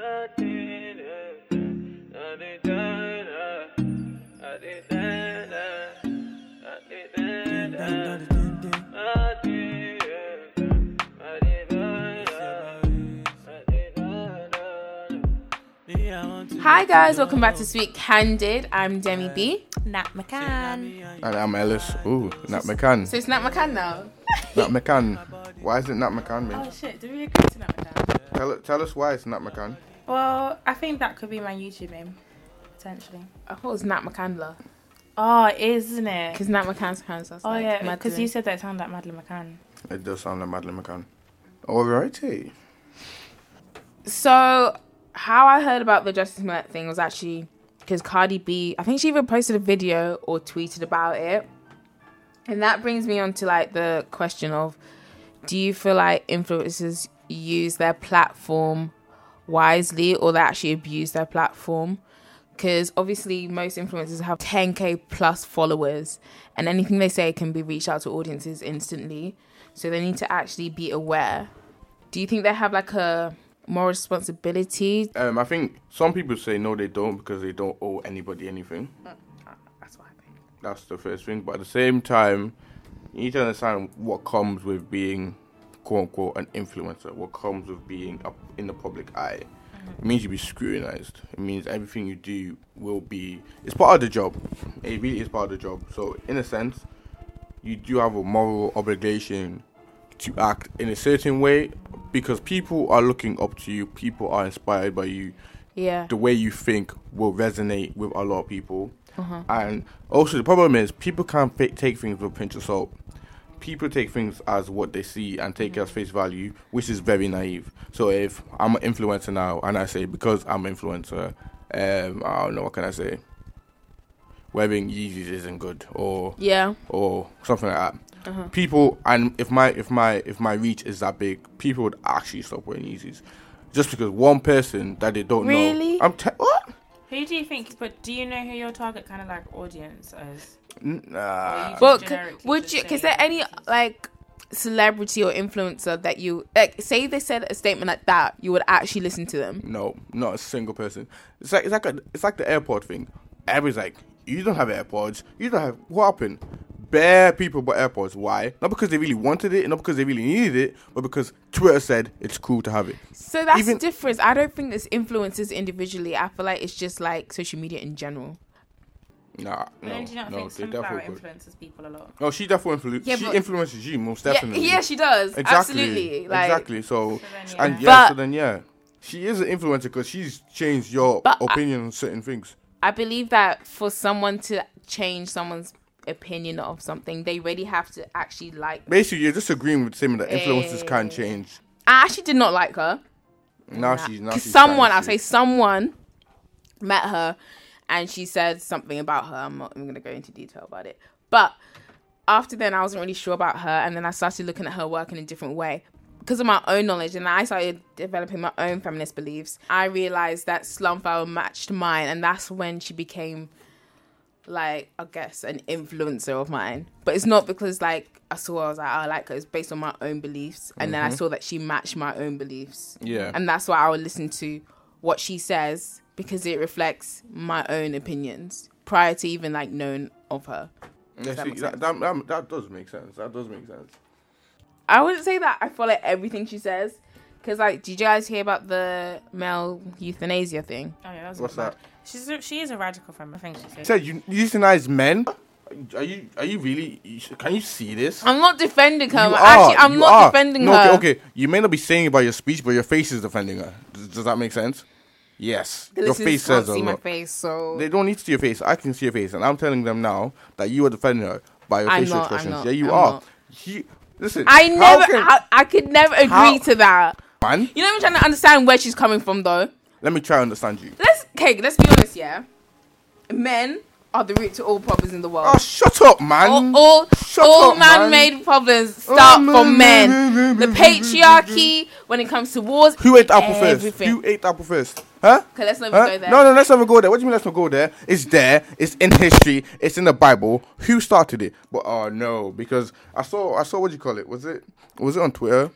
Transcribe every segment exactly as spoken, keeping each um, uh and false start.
Hi guys, welcome back to Sweet Candid. I'm Demi B. Nat McCann. And I'm Ellis. Ooh, Nat McCann. So it's Nat McCann now? Nat McCann. Why is it Nat McCann, mate? Oh shit, do we agree to Nat McCann? Tell, tell us why it's Nat McCann. Well, I think that could be my YouTube name, potentially. I thought it was Nat McCandler. Oh, it is, isn't it? Because Nat McCann's parents are oh, like, yeah, because you said that it sounded like Madeleine McCann. It does sound like Madeleine McCann. Alrighty. So, how I heard about the Justice Millet thing was actually because Cardi B, I think she even posted a video or tweeted about it. And that brings me on to like the question of, do you feel like influencers use their platform wisely or they actually abuse their platform? Because obviously most influencers have ten k plus followers and anything they say can be reached out to audiences instantly. So they need to actually be aware. Do you think they have like a more responsibility? Um, I think some people say no, they don't, because they don't owe anybody anything. Mm. That's what I think. That's the first thing. But at the same time, you need to understand what comes with being, quote unquote, an influencer, what comes with being up in the public eye. Mm-hmm. It means you'll be scrutinized. It means everything you do will be, it's part of the job. It really is part of the job. So in a sense, you do have a moral obligation to act in a certain way because people are looking up to you, people are inspired by you. Yeah. The way you think will resonate with a lot of people. Uh-huh. And also the problem is people can't p- take things with a pinch of salt. People take things as what they see and take mm-hmm. it as face value, which is very naive. So if I'm an influencer now and I say, because I'm an influencer, um, I don't know, what can I say? Wearing Yeezys isn't good or yeah. or something like that. Uh-huh. People, and if my if my if my reach is that big, people would actually stop wearing Yeezys, just because one person that they don't really? know. Really? I'm te- what? Who do you think? But do you know who your target kind of like audience is? Nah. But c- would you? Is there any like celebrity or influencer that you like? Say they said a statement like that, you would actually listen to them? No, not a single person. It's like it's like a, it's like the AirPod thing. Everybody's like, you don't have AirPods. You don't have what happened? Bare people bought AirPods. Why? Not because they really wanted it, not because they really needed it, but because Twitter said it's cool to have it. So that's Even- the difference. I don't think it's influencers individually. I feel like it's just like social media in general. Nah, no, no, do you not no, think Slumflower influences people a lot? Oh, she definitely influ- yeah, she influences you most definitely. Yeah, yeah she does. Exactly. Absolutely. Like, exactly. So, so then, yeah. and yeah, but, so then yeah, she is an influencer because she's changed your opinion I, on certain things. I believe that for someone to change someone's opinion of something, they really have to actually like. Basically, you're just agreeing with saying that influencers hey. can change. I actually did not like her. Now nah. she's now she's someone. I'll say someone met her, and she said something about her. I'm not. I'm gonna go into detail about it. But after then, I wasn't really sure about her, and then I started looking at her work in a different way because of my own knowledge, and I started developing my own feminist beliefs. I realized that Slumflower matched mine, and that's when she became, like, I guess, an influencer of mine. But it's not because, like, I saw her, I was like, oh, I like her. It's based on my own beliefs. And mm-hmm. then I saw that she matched my own beliefs. Yeah. And that's why I would listen to what she says, because it reflects my own opinions prior to even, like, knowing of her. Does yeah, that, see, that, that, that, that does make sense. That does make sense. I wouldn't say that I follow everything she says. Because, like, did you guys hear about the male euthanasia thing? Oh, yeah, that was What's that? Bad. She's a, she is a radical feminist, I think she said. So you euthanize men? Are you Are you really... Can you see this? I'm not defending her. You Actually, are, I'm not are. defending no, her. Okay, okay, you may not be saying it by your speech, but your face is defending her. Does, does that make sense? Yes. Your face says that. They can't see my face, so... They don't need to see your face. I can see your face. And I'm telling them now that you are defending her by your I'm facial not, expressions. I'm not, yeah, you I'm are. Not. He, listen, I never... Can, I, I could never agree how, to that. Man? You're not even trying to understand where she's coming from, though. Let me try to understand you. Let's, okay, let's be honest, yeah? Men are the root to all problems in the world. Oh, shut up, man. All, all, shut all up, man-made man. problems start oh, from man. men. The patriarchy, when it comes to wars, Who ate apple everything. first? Who ate apple first? Huh? Okay, let's not even huh? go there. No, no, let's not go there. What do you mean let's not go there? It's there. It's in history. It's in the Bible. Who started it? But, oh, no, because I saw, I saw what you call it. Was it, was it on Twitter?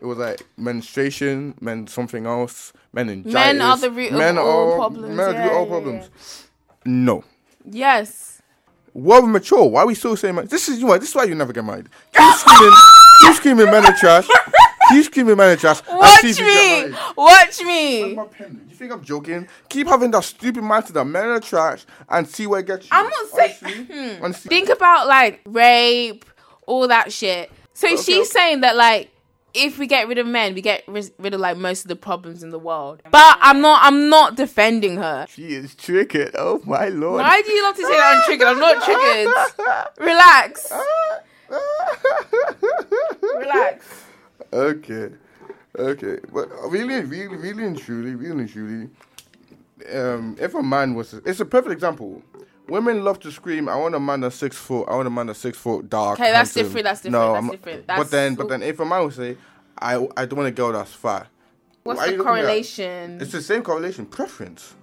It was like menstruation, men something else, meningitis. Men are the root men of all are, problems. Men are yeah, the root of all yeah, problems. Yeah. No. Yes. Well, we're mature. Why are we still saying... This is, you know, this is why you never get married. Keep screaming, keep screaming men are trash. Keep screaming men are trash. Watch me. Get Watch me. Watch me. You think I'm joking? Keep having that stupid mindset that men are trash and see where it gets you. I'm not saying... Hmm. Think about, like, rape, all that shit. So okay, she's okay. saying that, like, if we get rid of men, we get ris- rid of like most of the problems in the world. But I'm not, I'm not defending her. She is triggered. Oh my lord! Why do you love to say that I'm triggered? I'm not triggered. Relax. Relax. Okay, okay. But really, really, really and truly, really and truly, um, if a man was, to, it's a perfect example. Women love to scream, I want a man that's six foot, I want a man that's six foot, dark. Okay, that's handsome. different, that's different, no, that's I'm, different. That's but then, but then if a man would say, I, I don't want a girl that's fat. What's Why the correlation? It's the same correlation, preference.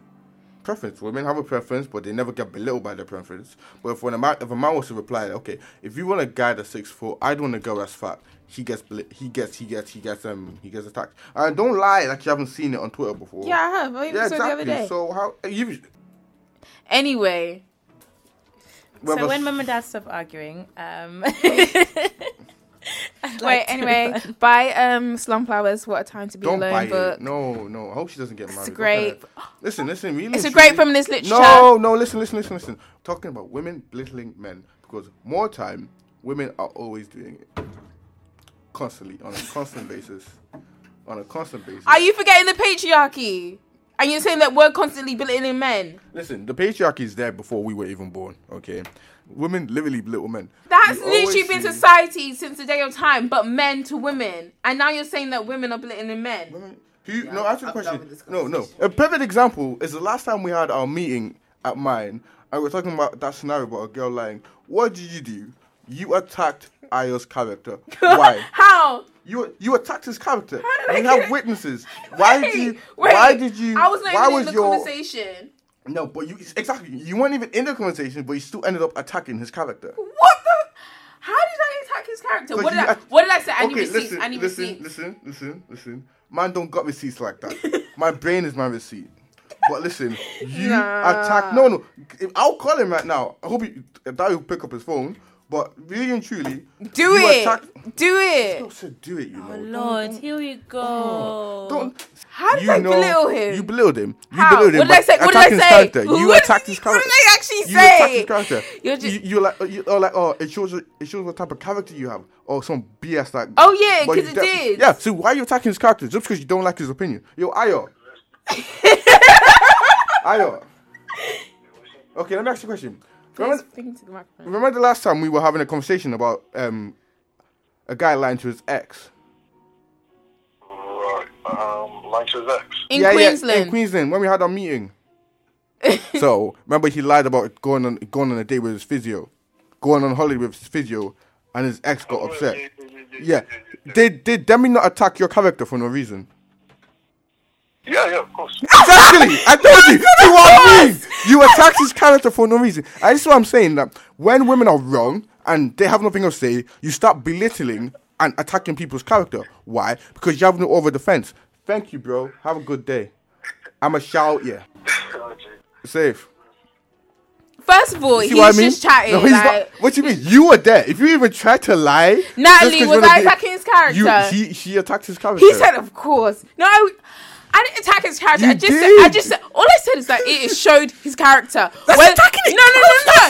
Preference. Women have a preference, but they never get belittled by their preference. But if, when a, man, if a man was to reply, okay, if you want a guy that's six foot, I don't want a girl that's fat. He gets, he gets, he gets, he gets, um, he gets attacked. And don't lie like you haven't seen it on Twitter before. Yeah, I have. I even yeah, saw exactly. it the other day. So how... You, Anyway, well, so when mum and dad stop arguing, um, like wait. Anyway, buy um Slumflowers. What a Time to Be Don't Alone buy book. It. No, no. I hope she doesn't get married. It's a great. Listen, listen. Really, it's a great feminist literature. No, no. Listen, listen, listen, listen. I'm talking about women belittling men because more time, women are always doing it, constantly on a constant basis, on a constant basis. Are you forgetting the patriarchy? And you're saying that we're constantly belittling men? Listen, the patriarchy is there before we were even born, okay? Women literally belittle men. That's you literally been see... society since the day of time, but men to women. And now you're saying that women are belittling men. Women, who, yeah, no, answer the question. No, no. A perfect example is the last time we had our meeting at mine, and we were talking about that scenario about a girl lying. What did you do? You attacked Ayo's character. Why? How? You you attacked his character. We have it? witnesses. Why wait, did you? Wait. Why did you? I was not why even was in the your, conversation. No, but you exactly. You weren't even in the conversation, but you still ended up attacking his character. What the? How did I attack his character? What did I? Att- what did I say? I need okay, receipts. Listen, I need listen, receipts. Listen, listen, listen. Man, don't got receipts like that. My brain is my receipt. But listen, you nah. attack. No, no. I'll call him right now. I hope he, that he'll pick up his phone. But really and truly, do it, attack- do it. It's not to do it, you know. Oh Lord, here we go. Oh, don't. How did I know, belittle him? You belittled him. You How? belittled him. What did I say? What did I say? Character. You what attacked his character. What did I actually you say? You attacked his character. You're just. You, you're like, you're like, oh, it shows, it shows what type of character you have, or some B S like. Oh yeah, because it de- did. Yeah. So why are you attacking his character? Just because you don't like his opinion? Yo, Ayo. Ayo. Okay, let me ask you a question. Remember, the remember the last time we were having a conversation about um, a guy lying to his ex? Right. Um, lying to his ex? In yeah, Queensland. Yeah, in Queensland, when we had our meeting. So, remember he lied about going on going on a date with his physio. Going on holiday with his physio. And his ex got upset. Yeah. Did, did Demi not attack your character for no reason? Yeah, yeah, of course. Exactly. I told you. You are mean. You attacked his character for no reason. And this is what I'm saying. That when women are wrong and they have nothing else to say, you start belittling and attacking people's character. Why? Because you have no over defense. Thank you, bro. Have a good day. I'ma shout you. Safe. First of all, he's I mean? just chatting. No, he's like, not, what do you mean? You were there. If you even tried to lie... Natalie, was I attacking his character? You, he, she attacked his character. He said, of course. No, I... I didn't attack his character. You I just, did. Said, I just said, all I said is that it showed his character. That's whether, attacking it. No, no, no, no,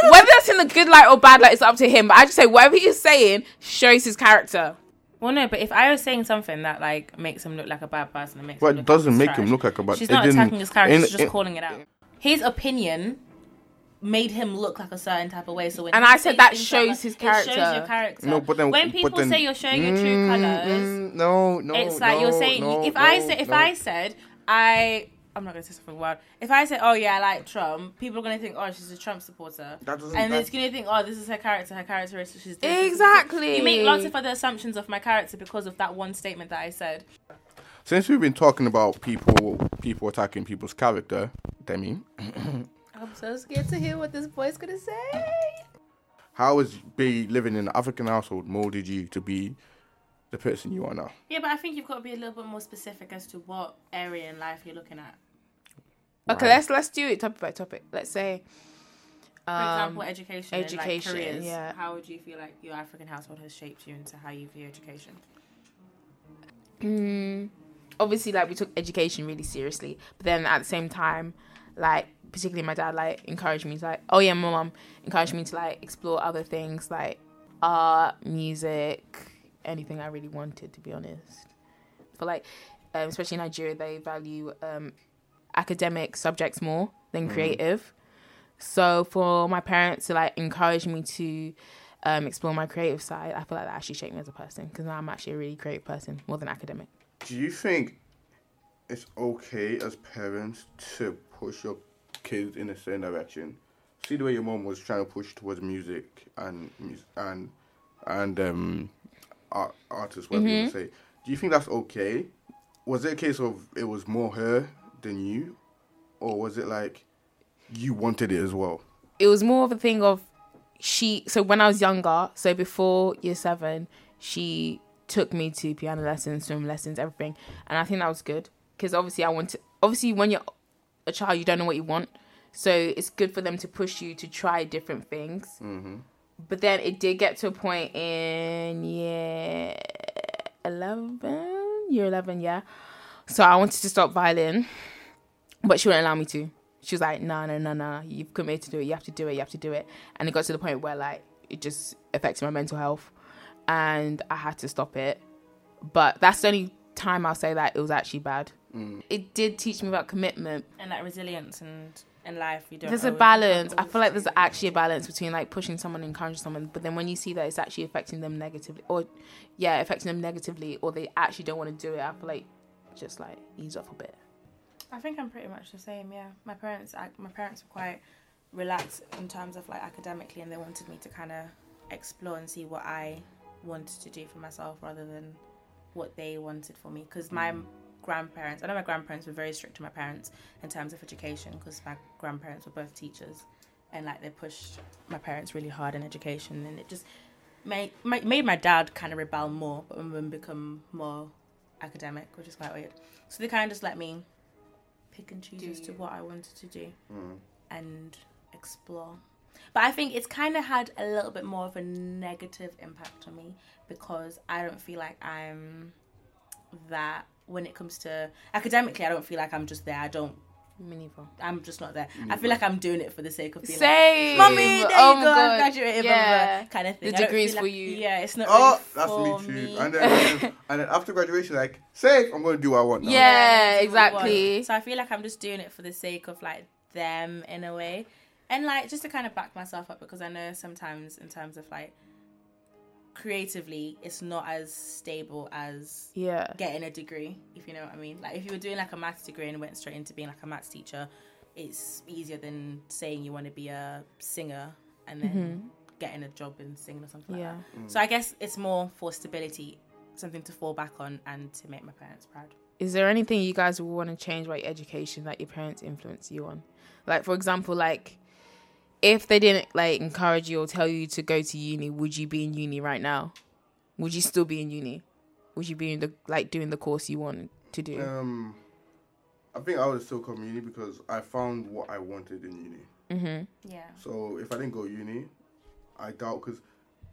no. Whether that's in the good light or bad light, it's up to him. But I just say whatever he is saying shows his character. Well, no, but if I was saying something that like makes him look like a bad person, it makes. Well, him look it doesn't like make him look like a bad. She's not attacking his character. In, she's just in, calling it out. His opinion made him look like a certain type of way. So when and I said that shows like, his character. It shows your character. No, but then when people then, say you're showing mm, your true colors, mm, no, no, it's like no, you're saying. No, if no, I say, if no. I said, I, I'm not gonna say something wild. If I say, oh yeah, I like Trump, people are gonna think, oh, she's a Trump supporter, that doesn't and they're gonna think, oh, this is her character. Her character is she's doing. Exactly. You make lots of other assumptions of my character because of that one statement that I said. Since we've been talking about people, people attacking people's character, Demi. I'm so scared to hear what this boy's gonna say. How is B living in an African household molded you to be the person you are now. Yeah, but I think you've got to be a little bit more specific as to what area in life you're looking at. Right. Okay, let's let's do it topic by topic. Let's say, um, for example, education, education, and, like, careers. Yeah. How would you feel like your African household has shaped you into how you view education? Mm, obviously, like, we took education really seriously, but then at the same time, like, particularly my dad, like, encouraged me to, like, oh yeah, my mum encouraged me to, like, explore other things like art, music, anything I really wanted, to be honest. But, like, um, especially in Nigeria, they value um. academic subjects more than creative. So for my parents to, like, encourage me to um explore my creative side, I feel like that actually shaped me as a person, because now I'm actually a really creative person more than academic. Do you think it's okay as parents to push your kids in a certain direction? See the way your mom was trying to push towards music and and and um art, artists, whatever mm-hmm. you say. Do you think that's okay? Was it a case of it was more her than you, or was it like you wanted it as well? It was more of a thing of she so when I was younger, so before year seven, she took me to piano lessons, swim lessons, everything, and I think that was good, because obviously I want to obviously when you're a child you don't know what you want, so it's good for them to push you to try different things. Mm-hmm. But then it did get to a point in year eleven year eleven, yeah, so I wanted to stop violin, but she wouldn't allow me to. She was like, no, no, no, no, you've committed to do it, you have to do it, you have to do it. And it got to the point where, like, it just affected my mental health, and I had to stop it. But that's the only time I'll say that it was actually bad. Mm. It did teach me about commitment. And, like, resilience and in life. You don't there's a balance. I feel like there's actually a balance between, like, pushing someone and encouraging someone, but then when you see that it's actually affecting them negatively, or, yeah, affecting them negatively, or they actually don't want to do it, I feel like just, like, ease off a bit. I think I'm pretty much the same, yeah. My parents I, my parents were quite relaxed in terms of, like, academically, and they wanted me to kind of explore and see what I wanted to do for myself rather than what they wanted for me. Because my grandparents, I know my grandparents were very strict to my parents in terms of education, because my grandparents were both teachers, and, like, they pushed my parents really hard in education, and it just made, made my dad kind of rebel more and become more academic, which is quite weird. So they kind of just let me pick and choose as to what I wanted to do mm. and explore. But I think it's kind of had a little bit more of a negative impact on me, because I don't feel like I'm that when it comes to academically. I don't feel like I'm just there. I don't. Me neither. I'm just not there. Me I feel like I'm doing it for the sake of being Same. Like, Mummy, there oh you go, I graduated, yeah. blah, blah, kind of thing. The degree's like, for you. Yeah, it's not oh, really for me. Oh, that's me too. And then, and then after graduation, like, safe, I'm going to do what I want now. Yeah, exactly. So I feel like I'm just doing it for the sake of, like, them in a way. And, like, just to kind of back myself up, because I know sometimes in terms of, like, creatively it's not as stable as yeah. getting a degree, if you know what I mean. Like, if you were doing, like, a maths degree and went straight into being, like, a maths teacher, it's easier than saying you want to be a singer and then mm-hmm. getting a job in singing or something yeah. like that. Mm. So I guess it's more for stability, something to fall back on and to make my parents proud. Is there anything you guys would want to change about your education that your parents influence you on? Like, for example, like, if they didn't, like, encourage you or tell you to go to uni, would you be in uni right now? Would you still be in uni? Would you be in the, like, doing the course you wanted to do? Um, I think I would still come uni, because I found what I wanted in uni. Mm-hmm. Yeah. So if I didn't go uni, I doubt, because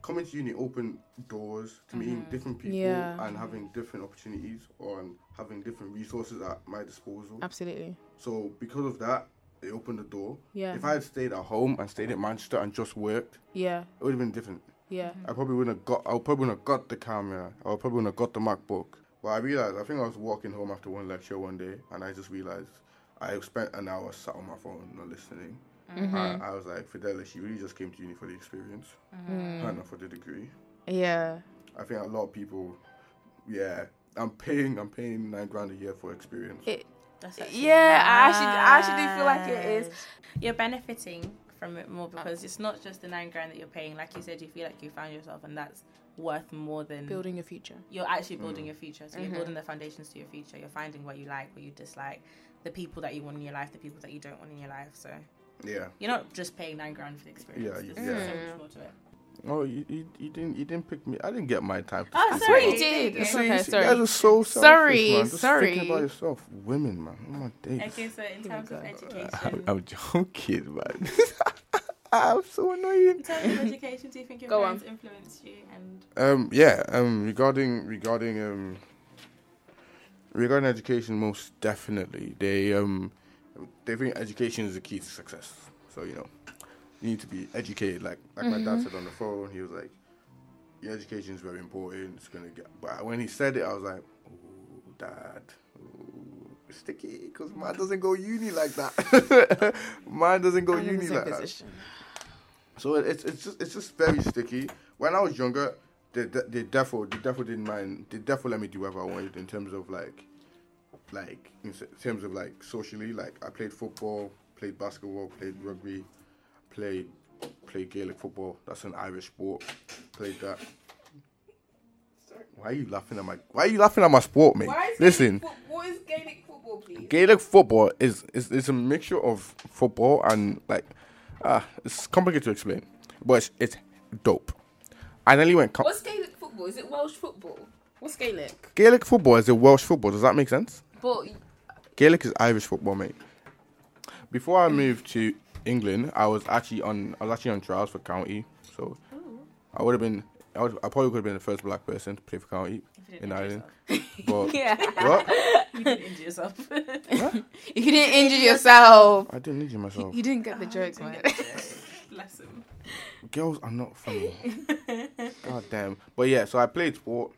coming to uni opened doors to mm-hmm. meeting different people yeah. and having different opportunities, or having different resources at my disposal. Absolutely. So because of that, it opened the door. Yeah. If I had stayed at home and stayed in Manchester and just worked, yeah, it would have been different. Yeah. I probably wouldn't have got. I probably wouldn't have got the camera. I probably wouldn't have got the MacBook. But I realized. I think I was walking home after one lecture one day, and I just realized I spent an hour sat on my phone not listening. Mm-hmm. I, I was like, Fidelis, you really just came to uni for the experience, mm. and not for the degree. Yeah. I think a lot of people. Yeah, I'm paying. I'm paying nine grand a year for experience. It- Yeah, nice. I, actually, I actually do feel like it is. You're benefiting from it more, because it's not just the nine grand that you're paying. Like you said, you feel like you found yourself, and that's worth more than... Building your future. You're actually building mm. your future. So mm-hmm. you're building the foundations to your future. You're finding what you like, what you dislike, the people that you want in your life, the people that you don't want in your life. So yeah, you're not just paying nine grand for the experience. Yeah, you, yeah. There's so much more to it. Oh, you, you you didn't you didn't pick me. I didn't get my time. Oh, sorry, you did. It's okay, see, sorry. You guys are so selfish, sorry, man. Just sorry. Thinking about yourself, women, man. Oh my days. Okay, so in terms of education, I'm, I'm joking, man. I'm so annoying. In terms of education, do you think your Go parents on. influenced you? And um, yeah, um, regarding regarding um, regarding education, most definitely, they um, they think education is the key to success. So you know. You need to be educated. Like like mm-hmm. my dad said on the phone, he was like, your education is very important. It's going to get... But when he said it, I was like, oh, dad, ooh, sticky, because mine doesn't go uni like that. mine doesn't go I'm uni like position. that. So it's it's just it's just very sticky. When I was younger, they they therefore they therefore didn't mind. They therefore let me do whatever I wanted in terms of like, like in terms of like socially. Like I played football, played basketball, played rugby. Play, play Gaelic football. That's an Irish sport. Played that. Sorry. Why are you laughing at my? Why are you laughing at my sport, mate? Why is Listen. Gaelic fo- what is Gaelic football, please? Gaelic football is is is a mixture of football and like, ah, uh, it's complicated to explain, but it's, it's dope. I nearly went. Com- What's Gaelic football? Is it Welsh football? What's Gaelic? Gaelic football is a Welsh football. Does that make sense? But Gaelic is Irish football, mate. Before I moved to England, I was actually on I was actually on trials for county, so oh. I would have been I, would, I probably could have been the first black person to play for county in Ireland. But yeah. What? You didn't injure yourself. What? You didn't injure yourself. I didn't injure myself. You, you didn't get the oh, jokes, man. The joke. Bless him. Girls are not funny. God damn. But yeah, so I played sport,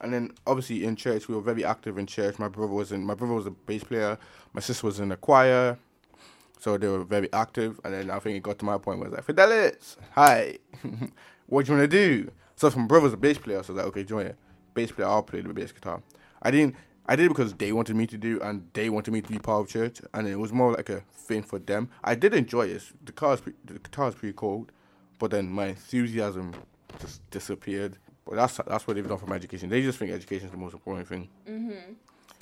and then obviously in church we were very active in church. My brother was in my brother was a bass player. My sister was in a choir. So they were very active, and then I think it got to my point where I was like, Fidelis, hi, what do you want to do? So my brother's a bass player, so I was like, okay, join it. Bass player, I'll play the bass guitar. I didn't, I did it because they wanted me to do, and they wanted me to be part of church, and it was more like a thing for them. I did enjoy it. The guitar's, pre- the guitar's pretty cold, but then my enthusiasm just disappeared. But that's that's what they've done for my education. They just think education is the most important thing. Mm-hmm.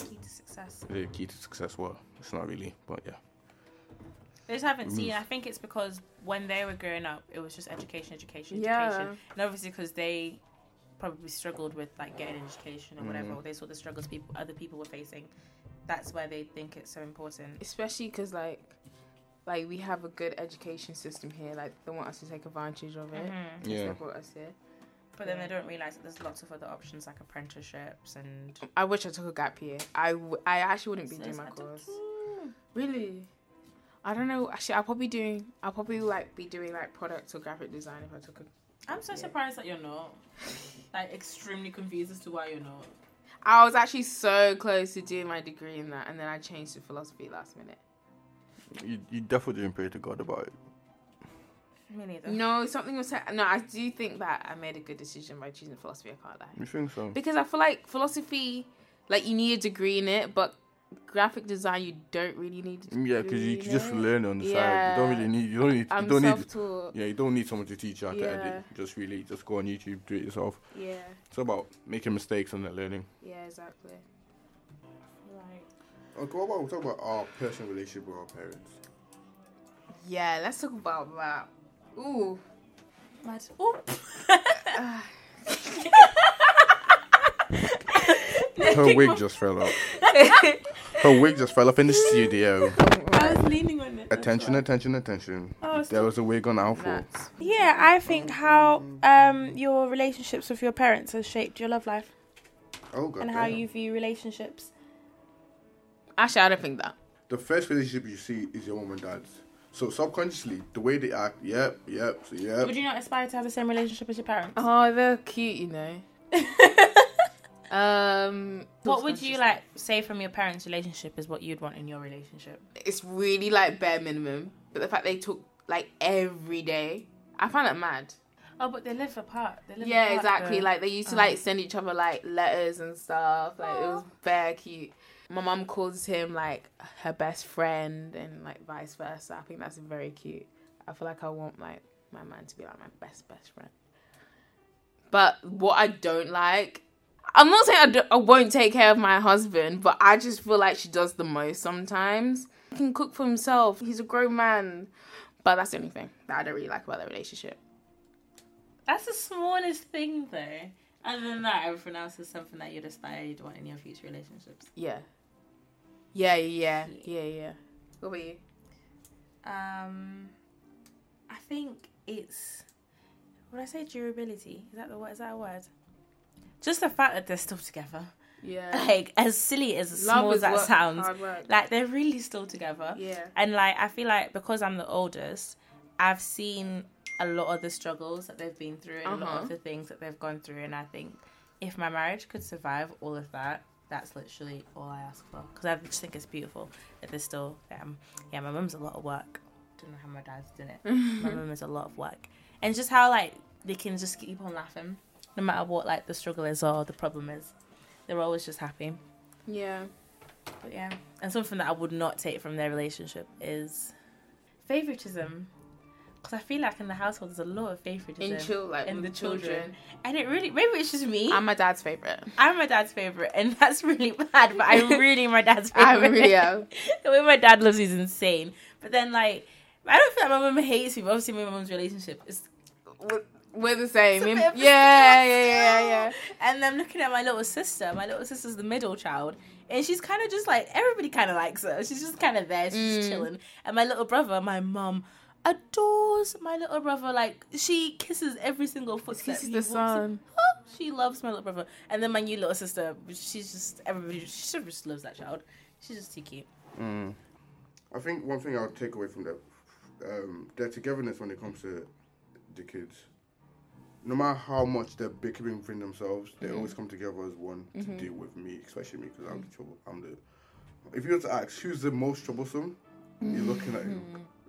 Key to success. The key to success, well, it's not really, but yeah. They just haven't seen. I think it's because when they were growing up, it was just education, education, yeah. education. And obviously because they probably struggled with like getting an education or whatever, mm. or they saw the struggles people, other people were facing. That's why they think it's so important. Especially because like, like we have a good education system here. Like they want us to take advantage of it. Mm-hmm. Yeah. They brought us here. But then yeah. they don't realise that there's lots of other options like apprenticeships and... I wish I took a gap year. I, w- I actually wouldn't be so doing my course. Too. Really? I don't know. Actually, I'll probably doing. I'll probably like be doing like product or graphic design if I took a. I'm so yeah. surprised that you're not. Like extremely confused as to why you're not. I was actually so close to doing my degree in that, and then I changed to philosophy last minute. You you definitely didn't pray to God about it. Me neither. No, something was. No, I do think that I made a good decision by choosing philosophy. I can't lie. You think so? Because I feel like philosophy, like you need a degree in it, but. Graphic design, you don't really need. To yeah, because you can just learn on the yeah. side. You don't really need. You don't need. I'm you don't self-taught. Need. Yeah, you don't need someone to teach you how to yeah. edit. Just really, just go on YouTube, do it yourself. Yeah. It's about making mistakes and then learning. Yeah, exactly. Right. Okay, what about we talk about our personal relationship with our parents? Yeah, let's talk about that. Ooh. Mad. Ooh. Her wig just fell off. Her wig just fell off in the studio. I was leaning on it. Attention, attention, attention. Oh, there was a wig on Alpha. Yeah, I think how um, your relationships with your parents has shaped your love life. Oh, God. And damn. How you view relationships. Actually, I don't think that. The first relationship you see is your mom and dad's. So subconsciously, the way they act, yep, yep, so yep. Would you not aspire to have the same relationship as your parents? Oh, they're cute, you know. Um, what would you like say from your parents' relationship is what you'd want in your relationship? It's really like bare minimum, but the fact they talk like every day, I find that mad. Oh, but they live apart. They live yeah, apart, exactly. Though. Like they used to like send each other like letters and stuff. Like Aww. It was bare cute. My mum calls him like her best friend and like vice versa. I think that's very cute. I feel like I want like my man to be like my best best friend. But what I don't like. I'm not saying I, do, I won't take care of my husband, but I just feel like she does the most sometimes. He can cook for himself. He's a grown man. But that's the only thing that I don't really like about their relationship. That's the smallest thing, though. Other than that, everything else is something that you decide you want in your future relationships. Yeah. Yeah, yeah, yeah, yeah. What about you? Um, I think it's... Would I say durability? Is that the word? Is that a word? Just the fact that they're still together. Yeah. Like, as silly as small as that sounds, like, they're really still together. Yeah. And, like, I feel like because I'm the oldest, I've seen a lot of the struggles that they've been through and uh-huh. a lot of the things that they've gone through. And I think if my marriage could survive all of that, that's literally all I ask for. Because I just think it's beautiful that they're still... Um, yeah, my mum's a lot of work. Don't know how my dad's doing it. My mum is a lot of work. And just how, like, they can just keep on laughing no matter what, like, the struggle is or the problem is. They're always just happy. Yeah. But, yeah. And something that I would not take from their relationship is favouritism. Because I feel like in the household, there's a lot of favouritism. In, chill, like, in the children. children. And it really... Maybe it's just me. I'm my dad's favourite. I'm my dad's favourite. And that's really bad, but I'm really my dad's favourite. I really am. The way my dad loves me is insane. But then, like... I don't feel like my mum hates me, but obviously my mum's relationship is... We're the same. Yeah, yeah, yeah, yeah. And I'm looking at my little sister. My little sister's the middle child. And she's kind of just like... Everybody kind of likes her. She's just kind of there. She's mm. chilling. And my little brother, my mum... adores my little brother. Like, she kisses every single footstep. Kisses the sun. Oh, she loves my little brother. And then my new little sister, she's just, everybody, she just loves that child. She's just too cute. Mm. I think one thing I'll take away from that, um, their togetherness when it comes to the kids. No matter how much they're bickering between themselves, they mm-hmm. always come together as one mm-hmm. to deal with me, especially me, because mm-hmm. I'm the trouble. I'm the. If you were to ask who's the most troublesome, mm-hmm. you're looking at him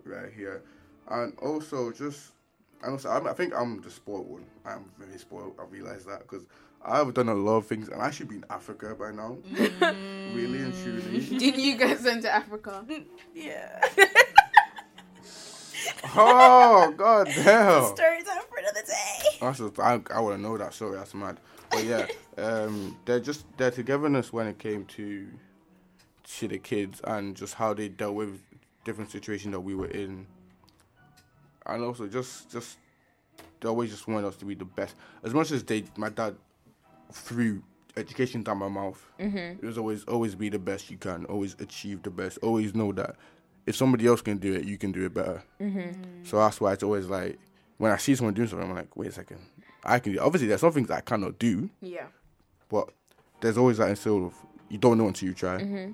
right here. And also, just, and also, I'm, I think I'm the spoiled one. I'm very spoiled. I realise that because I've done a lot of things, and I should be in Africa by now. Mm. Really and truly. Did you go send to Africa? Yeah. Oh God damn! Story time for another day. That's just, I, I want to know that story. That's mad. But yeah, um, they're just their togetherness when it came to to the kids and just how they dealt with different situations that we were in. And also, just, just, they always just wanted us to be the best. As much as they, my dad threw education down my mouth, mm-hmm. it was always, always be the best you can, always achieve the best, always know that if somebody else can do it, you can do it better. Mm-hmm. So that's why it's always like, when I see someone doing something, I'm like, wait a second, I can do it. Obviously, there's some things that I cannot do. Yeah. But there's always that instilled of, you don't know until you try. Mm-hmm.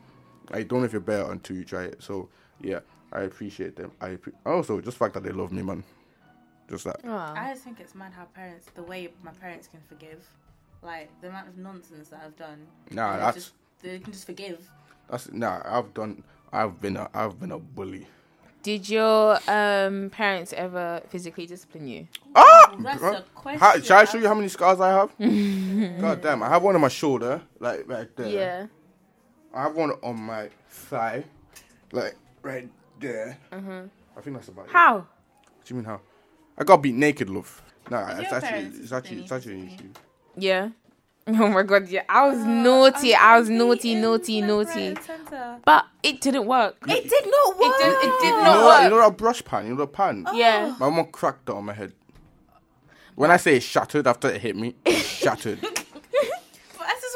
I don't know if you're better until you try it. So, yeah. I appreciate them. I pre- also just the fact that they love me, man. Just that. Aww. I just think it's mad how parents, the way my parents can forgive, like the amount of nonsense that I've done. Nah, that's just, they can just forgive. That's nah. I've done. I've been a. I've been a bully. Did your um, parents ever physically discipline you? Ah, that's a question. How, shall I show you how many scars I have? God damn! I have one on my shoulder, like right there. Yeah. I have one on my thigh, like right. Yeah, uh-huh. I think that's about it. How? What do you mean how? I got beat naked, love. Nah, it's actually, it's actually, it's actually an issue. Yeah. Oh my God, yeah. I was uh, naughty. I was, I was naughty, naughty, naughty. But it didn't work. It did not work. It did, it did not you know, work. You know that brush pan? You know that pan? Oh. Yeah. My mom cracked that on my head. When I say it shattered after it hit me, it shattered.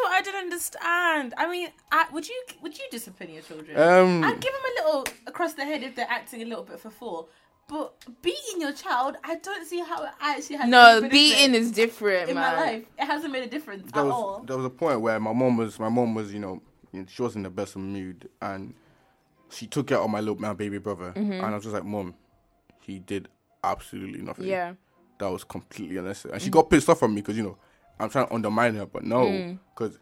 I don't understand. I mean, I, would you would you discipline your children? Um, I'd give them a little across the head if they're acting a little bit for four. But beating your child, I don't see how it actually has... No, beating is different, in man. In my life, it hasn't made a difference there at was, all. There was a point where my mom was, my mom was, you know, she was in the best mood, and she took it on my little my baby brother, mm-hmm. and I was just like, Mom, he did absolutely nothing. Yeah, that was completely unnecessary, and she mm-hmm. got pissed off at me because you know. I'm trying to undermine her, but no, because mm.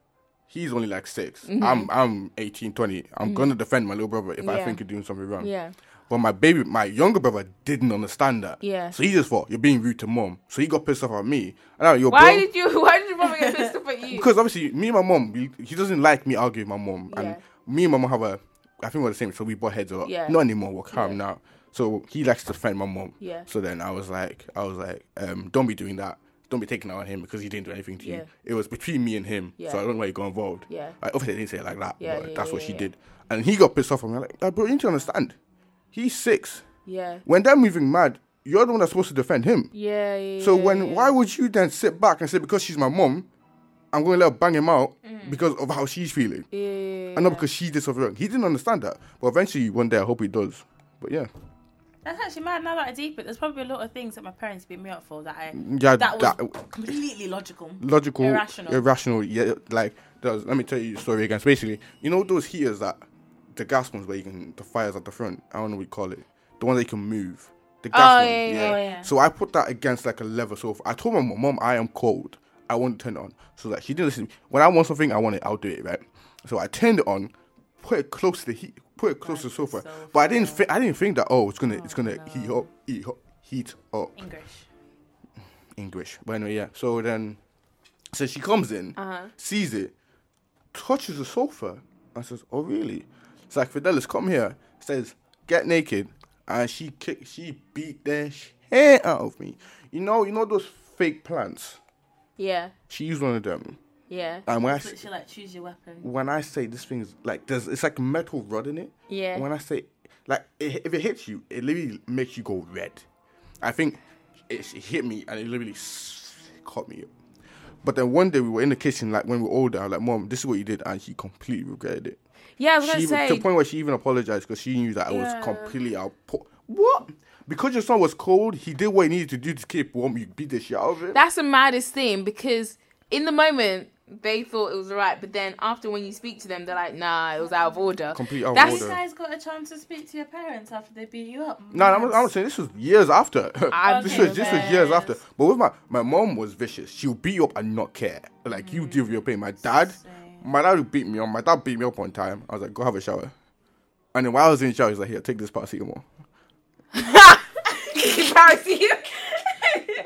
he's only like six. Mm-hmm. I'm I'm eighteen, twenty. I'm mm-hmm. going to defend my little brother if yeah. I think you're doing something wrong. Yeah. But my baby, my younger brother didn't understand that. Yeah. So he just thought, you're being rude to mom. So he got pissed off at me. And now, your why bro, did you, why did your mom get pissed off at you? Because obviously, me and my mom, we, he doesn't like me arguing with my mom. Yeah. And me and my mom have a, I think we're the same, so we butt heads a lot. Yeah. Not anymore, we're calm yeah. now. So he likes to defend my mom. Yeah. So then I was like, I was like, um, don't be doing that. Don't be taking it on him because he didn't do anything to yeah. you. It was between me and him, yeah. so I don't know why he got involved. Yeah. Like, obviously, I didn't say it like that, yeah, but yeah, that's yeah, what yeah, she yeah. did. And he got pissed off at me. Like, bro, you need to understand. He's six. Yeah. When they're moving mad, you're the one that's supposed to defend him. Yeah, yeah. So when yeah. why would you then sit back and say, because she's my mom, I'm going to let her bang him out mm. because of how she's feeling. Yeah, yeah. And not because she did something wrong. He didn't understand that. But eventually, one day, I hope he does. But yeah. That's actually mad. Now that I deep it, there's probably a lot of things that my parents beat me up for that I yeah, that was that, completely logical, logical, irrational, irrational. Yeah, like was, let me tell you a story again. So basically, you know those heaters that the gas ones where you can the fires at the front. I don't know what we call it. The one that you can move. The gas oh, one. Yeah, yeah. yeah, yeah. So I put that against like a leather sofa. I told my mom, Mom, I am cold. I want to turn it on. So that like, she didn't listen to me. When I want something, I want it. I'll do it, right? So I turned it on. Put it close to the heat. Put it close That's to the sofa. So but I didn't. Th- I didn't think that. Oh, it's gonna. Oh, it's gonna no. heat up. Heat up. Heat up. English. English. But anyway, yeah. So then, so she comes in, uh-huh. sees it, touches the sofa, and says, "Oh, really?" It's like, Fidelis, come here. Says, "Get naked," and she kicked. She beat the shit out of me. You know. You know those fake plants. Yeah. She used one of them. Yeah. And when I say, like, choose your weapon. When I say this thing is like, there's it's like metal rod in it. Yeah. When I say, like, it, if it hits you, it literally makes you go red. I think it hit me and it literally caught me up. But then one day we were in the kitchen, like when we were older, I was like, Mom, this is what you did, and she completely regretted it. Yeah, I was gonna say, to the point where she even apologized because she knew that I yeah. was completely out. Po- what? Because your son was cold, he did what he needed to do to keep warm. You beat the shit out of it. That's the maddest thing because in the moment, they thought it was right, but then after when you speak to them, they're like, nah, it was out of order. Complete out That's, of order. You guys got a chance to speak to your parents after they beat you up? No, nah, I was saying this was years after. Okay, this was, this was years after. But with my, my mom was vicious. She'll beat you up and not care. Like, mm. you deal with your pain. My dad, my dad would beat me up. My dad beat me up one time. I was like, go have a shower. And then while I was in the shower, he's like, here, take this paracetamol. Paracetamol.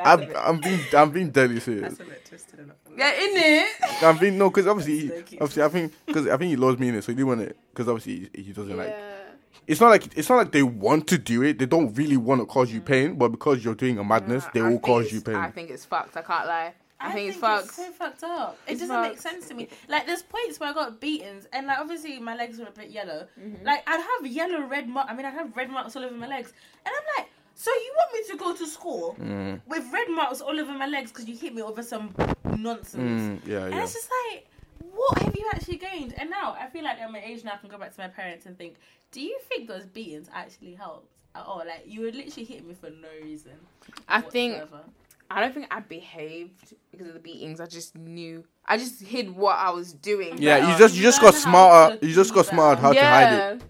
I'm, I'm being, I'm being deadly serious. That's a bit twisted enough. Yeah, in it. I'm being no, because obviously, he, obviously, I think, because I think he loves me in it, so he didn't want it. Because obviously, he, he doesn't yeah. like. It's not like it's not like they want to do it. They don't really want to cause you pain, but because you're doing a madness, yeah, they I will cause you pain. I think it's fucked. I can't lie. I, I think, think it's fucked. It's so fucked up. It it's doesn't fucked. make sense to me. Like, there's points where I got beatings, and like obviously my legs were a bit yellow. Mm-hmm. Like I'd have yellow red marks. I mean, I'd have red marks all over my legs, and I'm like, so you want me to go to school mm. with red marks all over my legs because you hit me over some nonsense? Mm, yeah, and yeah. it's just like, what have you actually gained? And now I feel like I'm an age now I can go back to my parents and think, do you think those beatings actually helped at all? Like, you would literally hit me for no reason. I whatsoever. think, I don't think I behaved because of the beatings. I just knew, I just hid what I was doing. Yeah, better. you just you just got smarter. You just got smarter how to, smart how yeah. to hide it.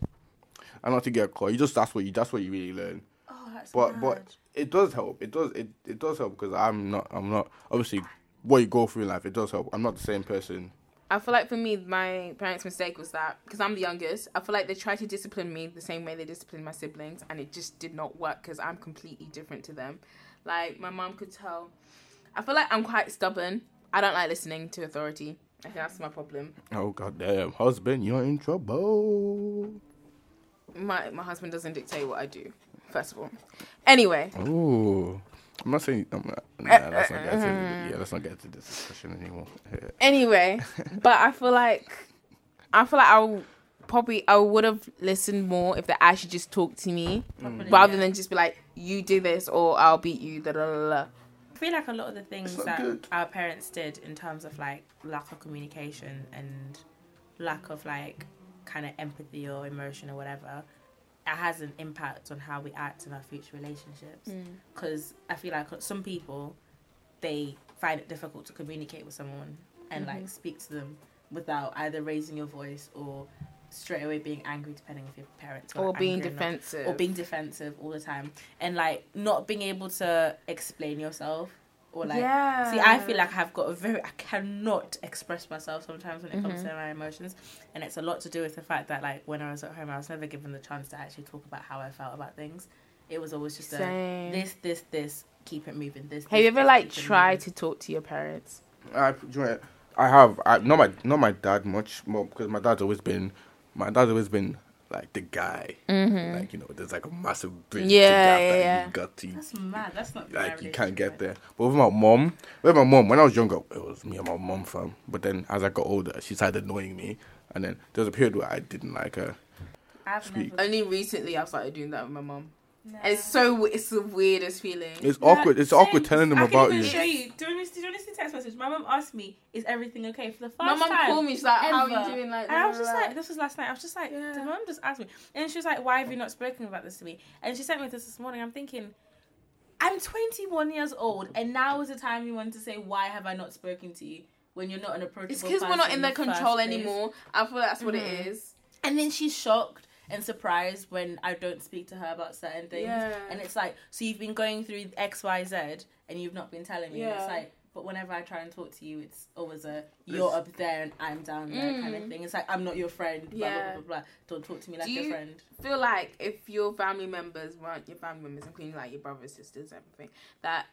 And not to get caught. You just that's what you that's what you really learn. But but it does help. It does it, it does help because I'm not I'm not obviously what you go through in life. It does help. I'm not the same person. I feel like for me, my parents' mistake was that because I'm the youngest. I feel like they tried to discipline me the same way they disciplined my siblings, and it just did not work because I'm completely different to them. Like my mom could tell. I feel like I'm quite stubborn. I don't like listening to authority. I think that's my problem. Oh goddamn, husband, you're in trouble. My my husband doesn't dictate what I do. First of all, anyway. Ooh, I'm not saying. I'm not, nah, let's not get to yeah, let's not get to this discussion anymore. Anyway, but I feel like I feel like I'll probably I would have listened more if they actually just talked to me probably, rather yeah. than just be like, "You do this or I'll beat you." Da da da da. I feel like a lot of the things that good. our parents did in terms of like lack of communication and lack of like kind of empathy or emotion or whatever. It has an impact on how we act in our future relationships. Because mm. I feel like some people, they find it difficult to communicate with someone and mm-hmm. like speak to them without either raising your voice or straight away being angry, depending if your parents are or like, being defensive or, not, or being defensive all the time and like not being able to explain yourself or like yeah. see. I feel like I've got a very I cannot express myself sometimes when it mm-hmm. comes to my emotions, and it's a lot to do with the fact that like when I was at home, I was never given the chance to actually talk about how I felt about things. It was always just Same. a this, this, this, keep it moving. This. Have this, you ever this, like tried to talk to your parents? I, I have. I, not my not my dad much more because my dad's always been my dad's always been. Like the guy, mm-hmm. like you know, there's like a massive bridge yeah, to that yeah, yeah. you got to. That's mad. That's not like you can't get there. But with my mom, with my mom, when I was younger, it was me and my mom, fam. But then as I got older, she started annoying me, and then there was a period where I didn't like her. I've speak. Never... Only recently I started doing that with my mom. No. It's so it's the weirdest feeling. It's no, awkward. It's so awkward telling them I about you. I can show you. During this, during this text message, my mum asked me, "Is everything okay?" For the first time. My mum called me. She's like, "How ever. are you doing?" Like, and I was just like, like, "This was last night." I was just like, yeah. "Did my mum just ask me?" And she was like, "Why have you not spoken about this to me?" And she sent me this this morning. I'm thinking, I'm twenty-one years old, and now is the time you want to say, "Why have I not spoken to you?" When you're not an approachable person. It's because we're not in their control anymore. I feel that's what mm-hmm. it is. And then she's shocked and surprised when I don't speak to her about certain things. Yeah. And it's like, so you've been going through X, Y, Z, and you've not been telling me. Yeah. It's like, but whenever I try and talk to you, it's always a, you're it's... up there and I'm down there mm. kind of thing. It's like, I'm not your friend, blah, yeah. blah, blah, blah. Don't talk to me like Do your you friend. feel like if your family members weren't your family members, including like your brothers, sisters, everything, that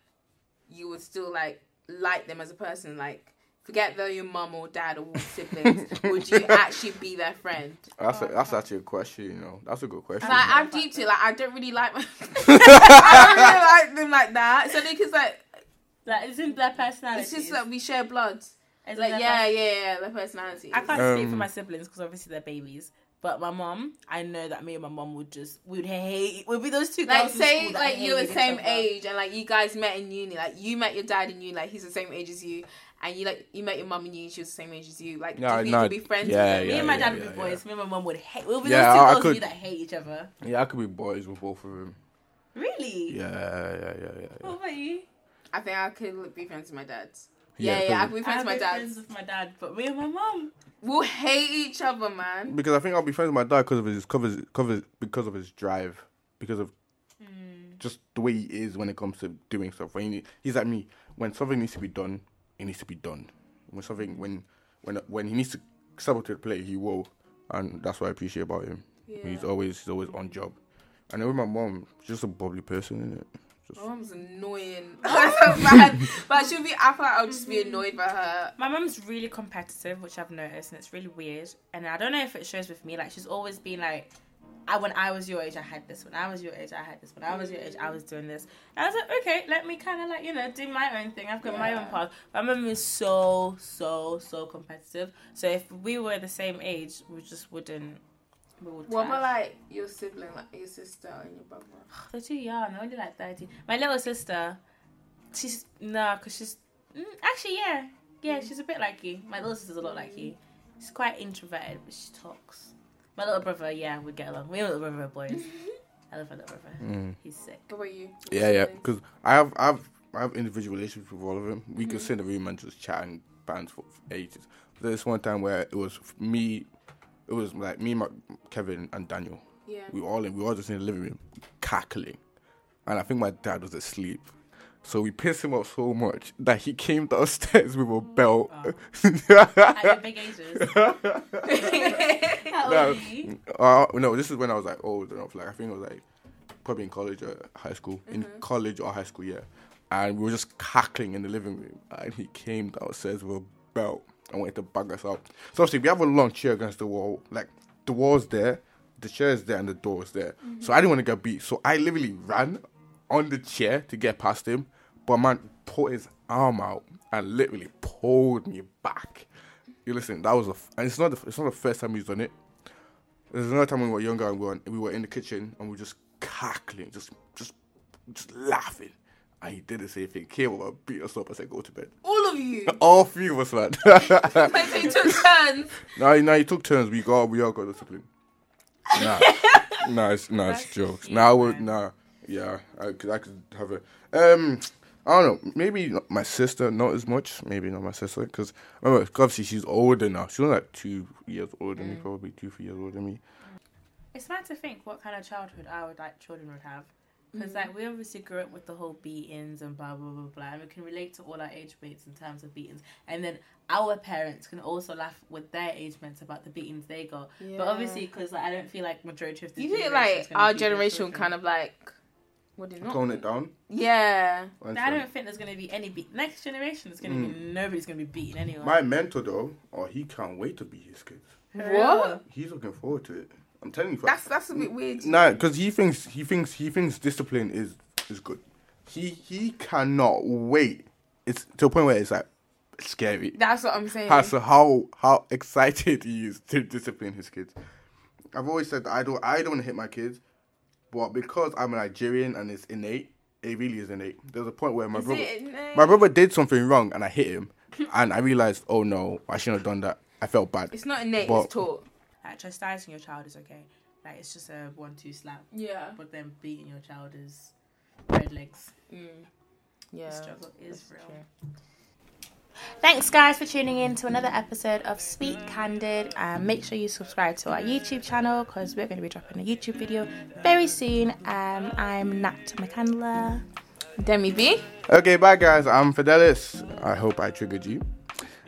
you would still like, like them as a person, like, forget though your mum or dad or siblings, would you actually be their friend? That's a, that's actually a question, you know. That's a good question. Like, I've deeped it. Like, I don't really like my... I don't really like them like that. So, because, like... Like, isn't their personality? It's just like we share blood. It's like, yeah, pers- yeah, yeah, yeah, their personality. I can't um, speak for my siblings because obviously they're babies. But my mum, I know that me and my mum would just... We would hate... We'd be those two like, girls say, in like, you're the same age and, like, you guys met in uni. Like, you met your dad in uni. Like, he's the same age as you. And you like you met your mum and you, she was the same age as you. Like, no, do you no, be friends yeah, with you? Yeah, me and my yeah, dad would yeah, be boys. Yeah. Me and my mum would hate... We'll be yeah, those two I, girls I could, that hate each other. Yeah, I could be boys with both of them. Really? Yeah, yeah, yeah, yeah. What about you? I think I could be friends with my dad. Yeah, yeah, yeah I could be friends I'll with my dad. I friends with my dad, but me and my mum... We'll hate each other, man. Because I think I'll be friends with my dad because of his covers, covers, because of his drive. Because of... Mm. Just the way he is when it comes to doing stuff. When he, he's like me. When something needs to be done... It needs to be done. When something, when, when, when he needs to sabotage play, he will, and that's what I appreciate about him. Yeah. He's always, he's always on job. And with my mom, she's just a bubbly person, isn't it? Just... My mom's annoying. That's so bad. But she'll be. I feel like I'll just be annoyed by her. My mom's really competitive, which I've noticed, and it's really weird. And I don't know if it shows with me. Like she's always been like, I when I was your age, I had this. When I was your age, I had this. When I was your age, I was doing this. And I was like, okay, let me kind of like, you know, do my own thing. I've got yeah. my own path. My mum is so, so, so competitive. So if we were the same age, we just wouldn't. We would what about like your sibling, like your sister and your brother? They're too young. They're only like thirty. My little sister, she's nah, cause she's mm, actually yeah, yeah, she's a bit like you. My little sister's a lot like you. She's quite introverted, but she talks. My little brother, yeah, we get along. We're little brother boys. I love my little brother. Mm. He's sick. How about you? What yeah, yeah. Because I have, I have, I have individual relationships with all of them. We mm-hmm. could sit in the room and just chat and bands for ages. There's one time where it was me, it was like me, my, Kevin, and Daniel. Yeah. We were all in. We were all just in the living room, cackling, and I think my dad was asleep. So we pissed him off so much that he came downstairs with a belt. Oh. At your big ages. How old were you? Uh, no, this is when I was like old enough. Like I think I was like probably in college or high school. Mm-hmm. In college or high school, yeah. And we were just cackling in the living room. And he came downstairs with a belt and wanted to bug us up. So obviously we have a long chair against the wall. Like the wall's there, the chair's there and the door's there. Mm-hmm. So I didn't want to get beat. So I literally ran on the chair to get past him, but man put his arm out and literally pulled me back. You listen, that was a, f- and it's not the, it's not the first time he's done it. There's another time when we were younger and we were, we were in the kitchen and we were just cackling, just, just, just laughing. And he did the same thing. Came over, beat us up, I said, go to bed. All of you? All three of us, man. Like they took turns? No, no, he took turns. We got, we all got discipline. Nah, nah, it's, nah, it's jokes. Nah, I would, nah. Yeah, I could, I could have a, um, I don't know, maybe not my sister, not as much, maybe not my sister, because remember, obviously she's older now, she's only like two years older than mm. me, probably two, three years older than me. It's mad to think what kind of childhood I would like children would have, because mm. like we obviously grew up with the whole beatings and blah, blah, blah, blah, and we can relate to all our age mates in terms of beatings, and then our parents can also laugh with their age mates about the beatings they got, yeah. but obviously, because like, I don't feel like majority of the you think like our generation kind of like... Tone it down? Yeah. But I don't think there's going to be any beat. Next generation, there's going to mm. be... Nobody's going to be beaten anyway. My mentor, though, oh, he can't wait to beat his kids. What? He's looking forward to it. I'm telling you. That's that's a bit weird. Nah, because he thinks he thinks, he thinks discipline is, is good. He he cannot wait. It's to a point where it's like scary. That's what I'm saying. How, so how, how excited he is to discipline his kids. I've always said that I don't, I don't want to hit my kids. but because I'm a Nigerian and it's innate, it really is innate. There's a point where my is brother, my brother did something wrong and I hit him, and I realized, oh no, I shouldn't have done that. I felt bad. It's not innate, but it's taught. Like chastising your child is okay. Like it's just a one-two slap. Yeah. But then beating your child is red legs. Mm. Yeah. The struggle is real. True. Thanks, guys, for tuning in to another episode of Sweet Candid. Um, make sure you subscribe to our YouTube channel because we're going to be dropping a YouTube video very soon. Um, I'm Nat McCandler. Demi B. Okay, bye, guys. I'm Fidelis. I hope I triggered you.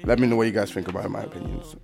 Let me know what you guys think about my opinions.